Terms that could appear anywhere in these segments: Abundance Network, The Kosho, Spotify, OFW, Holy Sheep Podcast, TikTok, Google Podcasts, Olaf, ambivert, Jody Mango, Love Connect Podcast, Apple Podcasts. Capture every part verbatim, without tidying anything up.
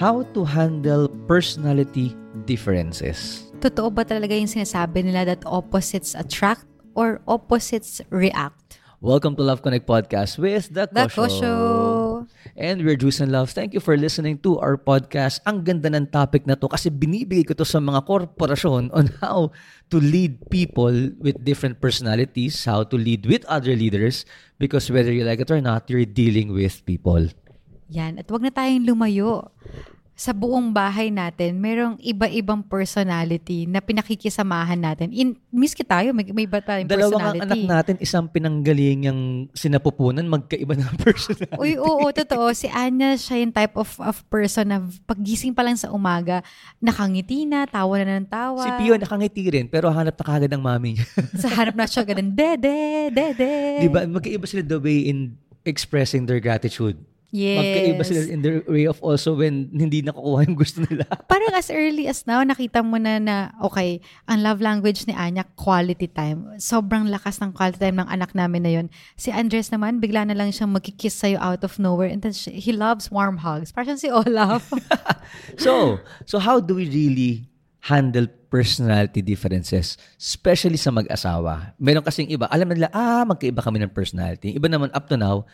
how to handle personality differences. Totoo ba talaga yung sinasabi nila that opposites attract or opposites react? Welcome to Love Connect Podcast with The Kosho. And we're Juice and Love. Thank you for listening to our podcast. Ang ganda ng topic na to kasi binibigay ko to sa mga korporasyon on how to lead people with different personalities, how to lead with other leaders, because whether you like it or not, you're dealing with people. Yan. At wag na tayong lumayo. Sa buong bahay natin, mayroong iba-ibang personality na pinakikisamahan natin. In, miski tayo, may, may iba tayong personality. Dalawang anak natin, isang pinanggaling yung sinapupunan, magkaiba ng personality. Uy, oo, totoo. Si Anya, siya yung type of, of person na paggising pa lang sa umaga, nakangiti na, tawa na ng tawa. Si Pio, nakangiti rin, pero hanap na kagad ng mami niya. So, hanap na siya agad ng dede, dede. Diba, magkaiba sila the way in expressing their gratitude. Yes. Magkaiba sila in their way of also when hindi nakukuha yung gusto nila. Parang as early as now, nakita mo na na, okay, ang love language ni Anya, quality time. Sobrang lakas ng quality time ng anak namin na yun. Si Andres naman, bigla na lang siyang magkikiss sa'yo out of nowhere. And then she, he loves warm hugs. Parang si Olaf. so, so how do we really handle personality differences, especially sa mag-asawa? Meron kasing iba, alam nila, ah, magkaiba kami ng personality. Iba naman, up to now,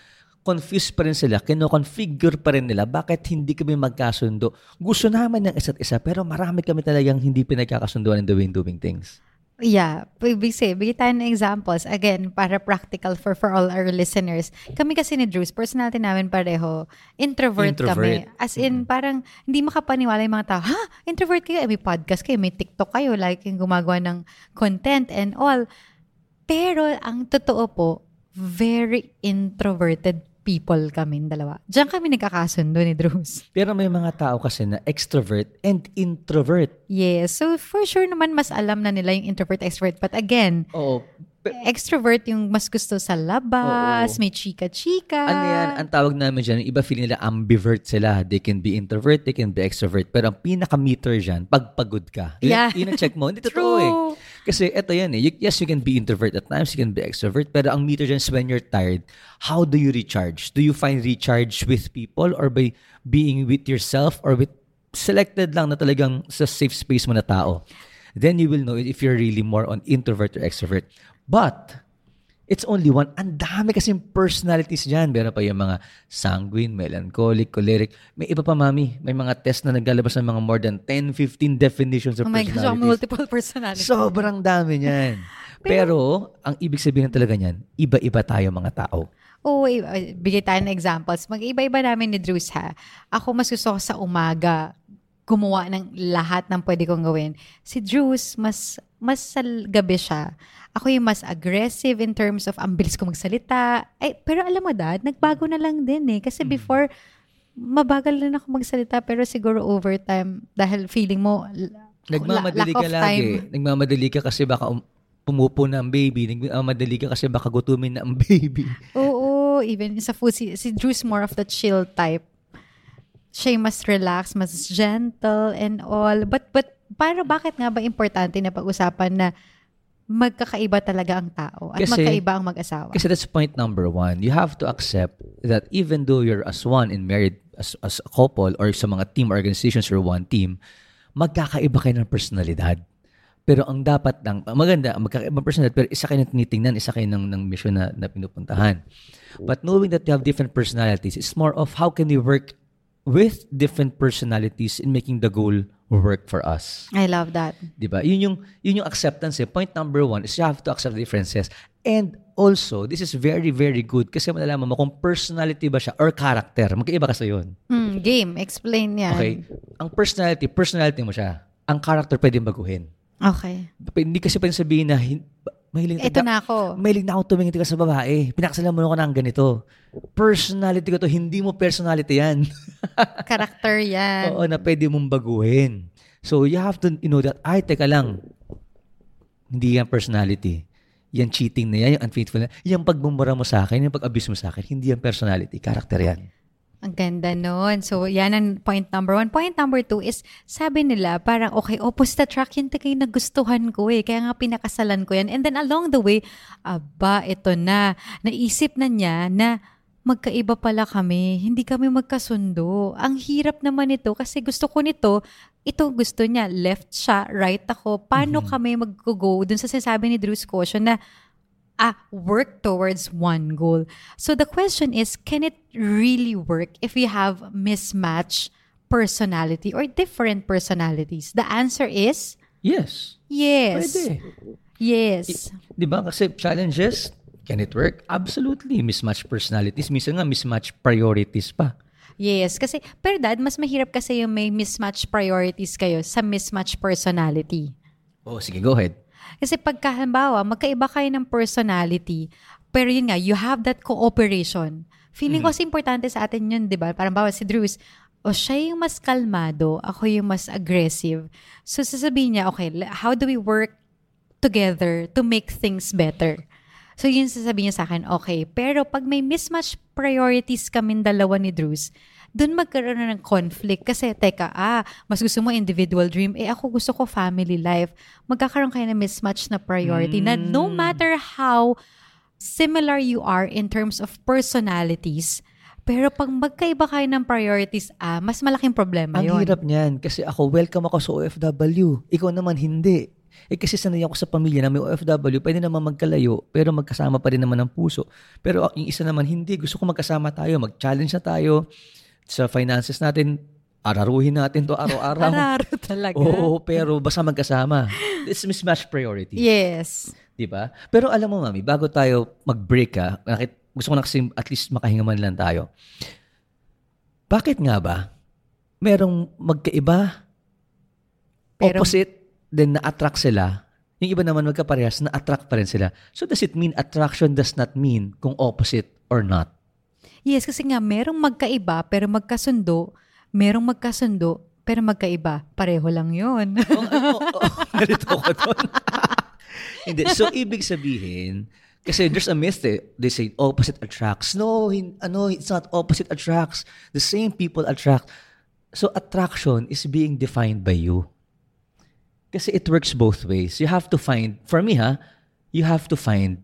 confused pa rin sila, kino-configure pa rin nila bakit hindi kami magkasundo. Gusto naman ng isa't isa, pero marami kami talagang hindi pinagkakasunduan in the way in doing things. Yeah, ibig say, bigay tayo ng examples. Again, para practical for, for all our listeners. Kami kasi ni Drews, personality namin pareho, introvert, introvert. kami. As in, mm-hmm. parang hindi makapaniwala yung mga tao, ha? Introvert kayo? May podcast kayo, may TikTok kayo, like yung gumagawa ng content and all. Pero ang totoo po, very introverted people kami dalawa. Diyan kami nagkakasundo ni Drews. Pero may mga tao kasi na extrovert and introvert. Yes. So for sure naman mas alam na nila yung introvert-extrovert. But again, oo, but, extrovert yung mas gusto sa labas, oo, may chika-chika. Ano yan? Ang tawag namin dyan, iba feeling nila ambivert sila. They can be introvert, they can be extrovert. Pero ang pinaka-meter dyan, pagpagod ka. Yeah. Yun ang check mo. Hindi totoo eh. Kasi eto yan eh. Yes, you can be introvert at times, you can be extrovert, pero ang meter dyan is when you're tired, how do you recharge? Do you find recharge with people or by being with yourself or with selected lang na talagang sa safe space mo na tao? Then you will know if you're really more on introvert or extrovert. But it's only one. Ang dami kasing personalities dyan. Meron pa yung mga sanguine, melancholic, choleric. May iba pa, mami. May mga test na naglalabas ng mga more than ten to fifteen definitions of oh personalities. Oh my gosh, so multiple personalities. Sobrang dami niyan. Pero, pero, ang ibig sabihin talaga niyan, iba-iba tayo mga tao. Oo, bigay tayo ng examples. Mag-iba-iba namin ni Drews, ha. Ako mas gusto ko sa umaga gumawa ng lahat ng pwede kong gawin. Si Drews, mas mas sa gabi siya. Ako yung mas aggressive in terms of ang bilis ko magsalita. Ay, pero alam mo, Dad, nagbago na lang din eh. Kasi mm. before, mabagal na ako magsalita pero siguro overtime dahil feeling mo nagmamadali la- lack ka of lagi. Time. Nagmamadali ka kasi baka um, pumupo na ang baby. Nagmamadali ka kasi baka gutumin na ang baby. Oo, even sa food, si, si Drew's more of the chill type. Siya mas relax, mas gentle and all. But, but, Pero bakit nga ba importante na pag-usapan na magkakaiba talaga ang tao at kasi, magkaiba ang mag-asawa? Kasi that's point number one. You have to accept that even though you're as one in married, as, as a couple or sa mga team organizations or one team, magkakaiba kayo ng personalidad. Pero ang dapat lang, maganda, magkakaiba ng personalidad pero isa kayo na tinitingnan, isa kayo ng, ng mission na, na pinupuntahan. But knowing that you have different personalities, it's more of how can we work with different personalities in making the goal work for us. I love that. Diba? Yun yung, yun yung acceptance eh. Point number one is you have to accept differences. And also, this is very, very good kasi malalaman mo kung personality ba siya or character. Magkaiba kasi yun. Mm, game. Explain yan. Okay. Ang personality, personality mo siya. Ang character pwede baguhin. Okay. Hindi kasi pwede sabihin na mahilig na, ito na ako. Mahilig na ako tumingin ka sa babae. Pinakasalan mo ko na ang ganito. Personality ko to. Hindi mo personality yan. Character yan. Oo, na pwede mong baguhin. So, you have to you know that, ay, teka lang. Hindi yan personality. Yan cheating na yan, yung unfaithful na. Yung pagmumura mo sa akin, yung pag-abuse mo sa akin, hindi yan personality. Character yan. Ang ganda nun. So, yan ang point number one. Point number two is, sabi nila, parang, okay, opposite attract, yun kayo nagustuhan ko eh. Kaya nga pinakasalan ko yan. And then along the way, aba, ito na. Naisip na niya na magkaiba pala kami. Hindi kami magkasundo. Ang hirap naman ito kasi gusto ko nito, ito gusto niya. Left siya, right ako. Paano mm-hmm. kami mag-go dun sa sinasabi ni Drew's caution na ah, work towards one goal. So the question is, can it really work if we have mismatched personality or different personalities? The answer is? Yes. Yes. Pwede. Yes. Di, di ba? Kasi challenges, can it work? Absolutely. Mismatched personalities. Minsan nga, mismatched priorities pa. Yes. Kasi, pero dad, mas mahirap kasi yung may mismatched priorities kayo sa mismatched personality. Oh, sige, go ahead. Kasi pagka, halimbawa, magkaiba kayo ng personality, pero yun nga, you have that cooperation. Feeling mm. ko kasi importante sa atin yun, di ba? Parang bawa si Drew's, o siya yung mas kalmado, ako yung mas aggressive. So, sasabihin niya, okay, how do we work together to make things better? So, yun sasabihin niya sa akin, okay. Pero pag may mismatch priorities kaming dalawa ni Drew's, dun magkaroon na ng conflict. Kasi, teka, ah, mas gusto mo individual dream. Eh, ako gusto ko family life. Magkakaroon kayo ng mismatch na priority mm. na no matter how similar you are in terms of personalities, pero pag magkaiba kayo ng priorities, ah, mas malaking problema yun. Ang hirap niyan. Kasi ako, welcome ako sa O F W. Ikaw naman, hindi. Eh kasi sanay ako sa pamilya na may O F W, pwede naman magkalayo, pero magkasama pa rin naman ang puso. Pero yung isa naman, hindi. Gusto ko magkasama tayo, mag-challenge na tayo sa finances natin, araruhin natin to araw-araw. Araro talaga. Oo, pero basta magkasama. It's mismatched priorities. Yes. Diba? Pero alam mo, mami, bago tayo mag-break, ha, gusto ko na kasi at least makahinga man lang tayo. Bakit nga ba merong magkaiba, pero opposite, then na-attract sila. Yung iba naman magkaparehas, na-attract pa rin sila. So does it mean attraction does not mean kung opposite or not? Yes, kasi nga merong magkaiba pero magkasundo, merong magkasundo pero magkaiba. Pareho lang yun. Oo, oh, oh, oh, ganito ko doon. Hindi. So ibig sabihin, kasi there's a myth eh. They say opposite attracts. No, hin- ano, it's not opposite attracts. The same people attract. So attraction is being defined by you. Kasi it works both ways. You have to find, for me ha, you have to find,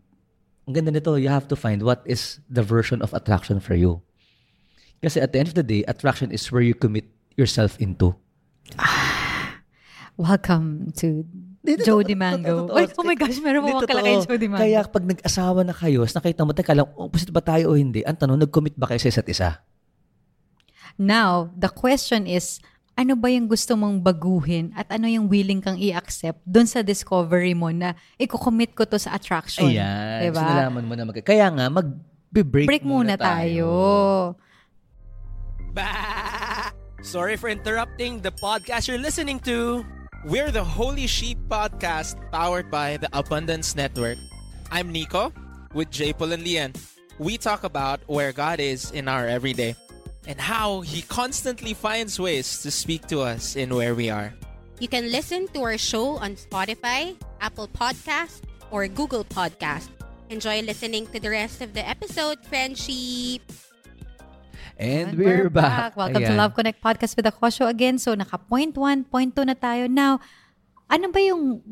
ang ganda nito, you have to find what is the version of attraction for you. Kasi at the end of the day, attraction is where you commit yourself into. Ah, welcome to Jody Mango. Oh my gosh, meron mo wakala kay Jody Mango. Kaya pag nag-asawa na kayo, nakita mo, teka lang, opposite ba tayo o hindi? Ang tanong, nag-commit ba kayo sa isa't isa? Now, the question is, ano ba yung gusto mong baguhin at ano yung willing kang i-accept doon sa discovery mo na i-commit ko to sa attraction. Ayan. Diba? So nalaman mo na mag- Kaya nga, mag-break Break muna, muna tayo. tayo. Bah! Sorry for interrupting the podcast you're listening to. We're the Holy Sheep Podcast powered by the Abundance Network. I'm Nico with J. Paul and Lian. We talk about where God is in our everyday and how He constantly finds ways to speak to us in where we are. You can listen to our show on Spotify, Apple Podcasts, or Google Podcasts. Enjoy listening to the rest of the episode, friendship! And, and we're, we're back. back. Welcome Ayan. to Love Connect Podcast with Akosho again. So, naka-point one, point two na tayo. Now, ano ba yung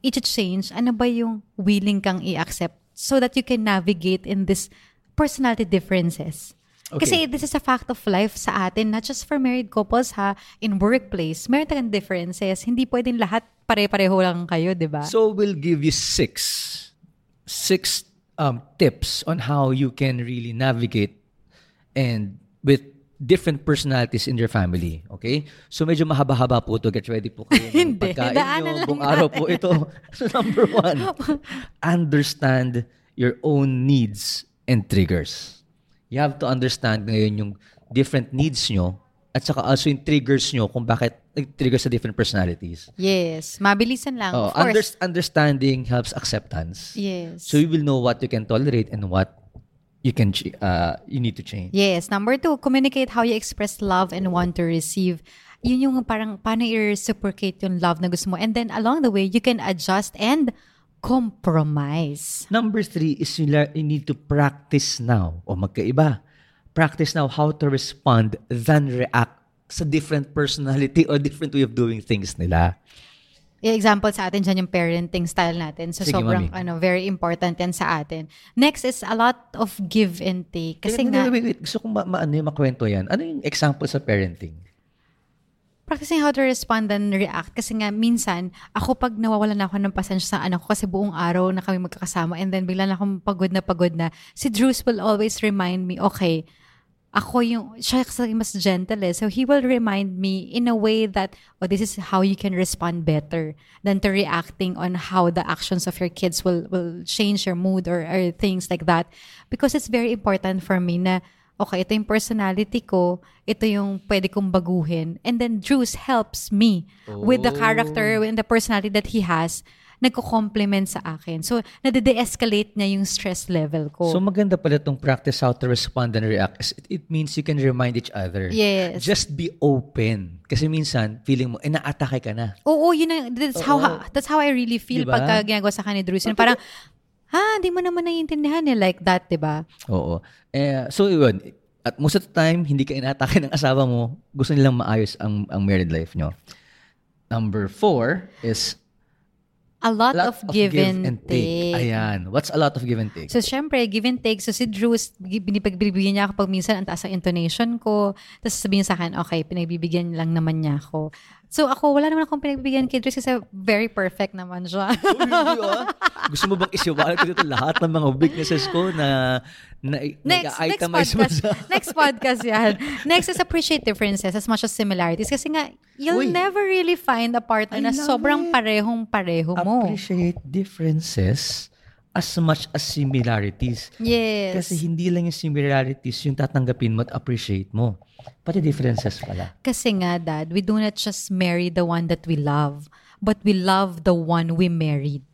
i-change? Ano ba yung willing kang i-accept so that you can navigate in this personality differences? Okay. Kasi this is a fact of life sa atin, not just for married couples ha, in workplace, meron tayong differences. Hindi pwedeng lahat pare-pareho lang kayo, di ba? So we'll give you six, six um, tips on how you can really navigate and with different personalities in your family, okay? So medyo mahaba-haba po ito. Get ready po kayo. Hindi, pagkain nyo, buong araw po ito. So number one, understand your own needs and triggers. You have to understand ngayon yung different needs nyo at saka also yung triggers nyo kung bakit nag-trigger sa different personalities. Yes. Mabilisan lang. Oh, of course. Under- understanding helps acceptance. Yes. So you will know what you can tolerate and what you can uh, you need to change. Yes. Number two, communicate how you express love and want to receive. Yun yung parang paano i-reciprocate yung love na gusto mo. And then along the way, you can adjust and compromise. Number three is you, learn, you need to practice now. O magkaiba. Practice now how to respond than react sa different personality or different way of doing things nila. example sa atin dyan yung parenting style natin. So, sige, sobrang, mami. ano, very important yan sa atin. Next is a lot of give and take. Kasi wait, nga... Wait, wait, wait. Gusto kong ma- ma- ano yung makwento yan. Ano yung example sa parenting? Practicing how to respond and react. Kasi nga, minsan, ako pag nawawalan na ako ng pasensya sa anak ko kasi buong araw na kami magkakasama and then bigla na akong pagod na pagod na, si Drews will always remind me, okay, ako yung, siya kasi mas gentle eh. So, he will remind me in a way that, oh, this is how you can respond better than to reacting on how the actions of your kids will will change your mood or, or things like that. Because it's very important for me na, okay, ito yung personality ko, ito yung pwede kong baguhin. And then, Drews helps me oh. with the character and the personality that he has. Nagko-compliment sa akin. So, nade-de-escalate niya yung stress level ko. So, maganda pala itong practice how to respond and react. It means you can remind each other. Yes. Just be open. Kasi minsan, feeling mo, eh, na-atake ka na. Oo, yun ang, that's, how, that's how I really feel diba? Pagka ginagawa sa akin ni Drews. Parang, ha, hindi mo naman naiintindihan eh, like that, diba? Oo. Eh, so, yun, at most of the time, hindi ka ina-atake ng asawa mo. Gusto nilang maayos ang, ang married life nyo. Number four is... A lot, a lot of, of give, give and, and take. take. Ayan. What's a lot of give and take? So, syempre, give and take. So, si Drews, pinagbibigyan niya ako pag minsan ang taas ang intonation ko. Tapos sabihin sa akin, okay, pinagbibigyan lang naman niya ako. So, ako, wala naman akong pinagbibigyan kay Drews kasi very perfect naman siya. Oh, hindi, ah. Gusto mo bang isiwalan ko dito lahat ng mga weaknesses ko na na, next, na next podcast. Next podcast yan. Next is appreciate differences as much as similarities. Kasi nga, you'll Uy, never really find a partner na sobrang it. parehong-pareho mo. Appreciate differences as much as similarities. Yes. Kasi hindi lang yung similarities yung tatanggapin mo at appreciate mo. Pati differences pala. Kasi nga, Dad, we do not just marry the one that we love, but we love the one we married.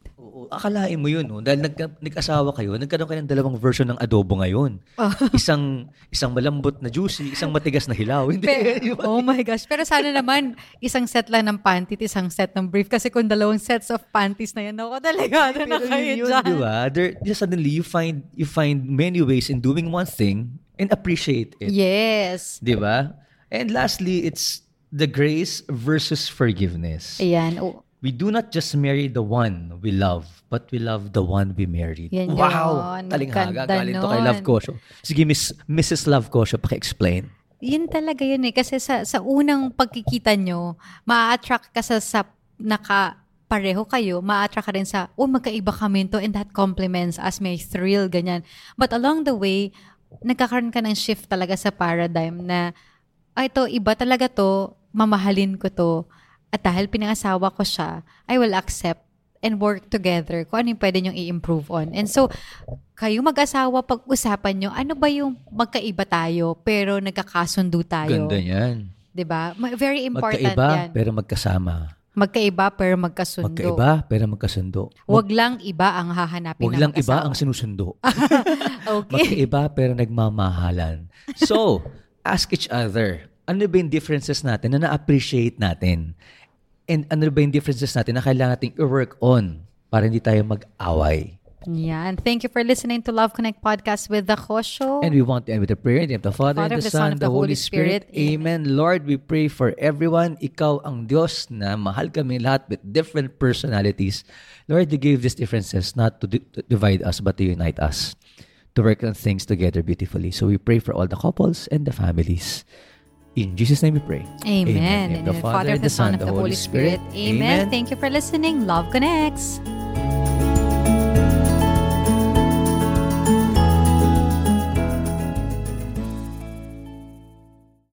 Akalain mo yun, no? Dahil nag, nag-asawa kayo, nagkaroon kayo ng dalawang version ng adobo ngayon. Oh. Isang isang malambot na juicy, isang matigas na hilaw. Hindi, pero, oh my gosh. Pero sana naman, isang set lang ng panty, isang set ng brief. Kasi kung dalawang sets of panties na yan, ako talaga, na kayo dyan. Diba? There, suddenly, you find, you find many ways in doing one thing and appreciate it. Yes. Diba? And lastly, it's the grace versus forgiveness. Ayan. Oh. We do not just marry the one we love, but we love the one we married. Yan wow! Yun. Talinghaga. Galing nun to kay Love Kosho. Sige, Miss, Missus Love Kosho, paki-explain. Yun talaga yun eh. Kasi sa, sa unang pagkikita nyo, ma-attract ka sa, sa naka... pareho kayo, ma-attract ka rin sa, oh, magkaiba kami to and that complements us, may thrill, ganyan. But along the way, nagkakaroon ka ng shift talaga sa paradigm na, ay, ito, iba talaga to, mamahalin ko to, at dahil pinangasawa ko siya, I will accept and work together kung ano yung pwede niyong i-improve on. And so, kayo mag-asawa, pag-usapan nyo, ano ba yung magkaiba tayo pero nagkakasundo tayo? Ganda yan. Diba? Very important magkaiba, yan. Magkaiba pero magkasama. Magkaiba pero magkasundo. Magkaiba pero magkasundo. Wag lang iba ang hahanapin ng asawa. Wag lang iba ang sinusundo. Okay. Magkaiba pero nagmamahalan. So, ask each other, ano ba yung differences natin na na-appreciate natin? And ano ba yung differences natin na kailangan natin i-work on para hindi tayo mag-away? Yeah, and thank you for listening to Love Connect Podcast with the Kosho. And we want to end with a prayer in the name of the Father, Father and the, the Son, and the Holy Spirit. Spirit. Amen. Amen. Lord, we pray for everyone. Ikaw ang Diyos na mahal kami lahat with different personalities. Lord, you gave these differences not to, di- to divide us but to unite us, to work on things together beautifully. So we pray for all the couples and the families. In Jesus' name we pray. Amen. Amen. In the, the Father, and the Son, and the Holy Spirit. Spirit. Amen. Amen. Thank you for listening. Love Connects.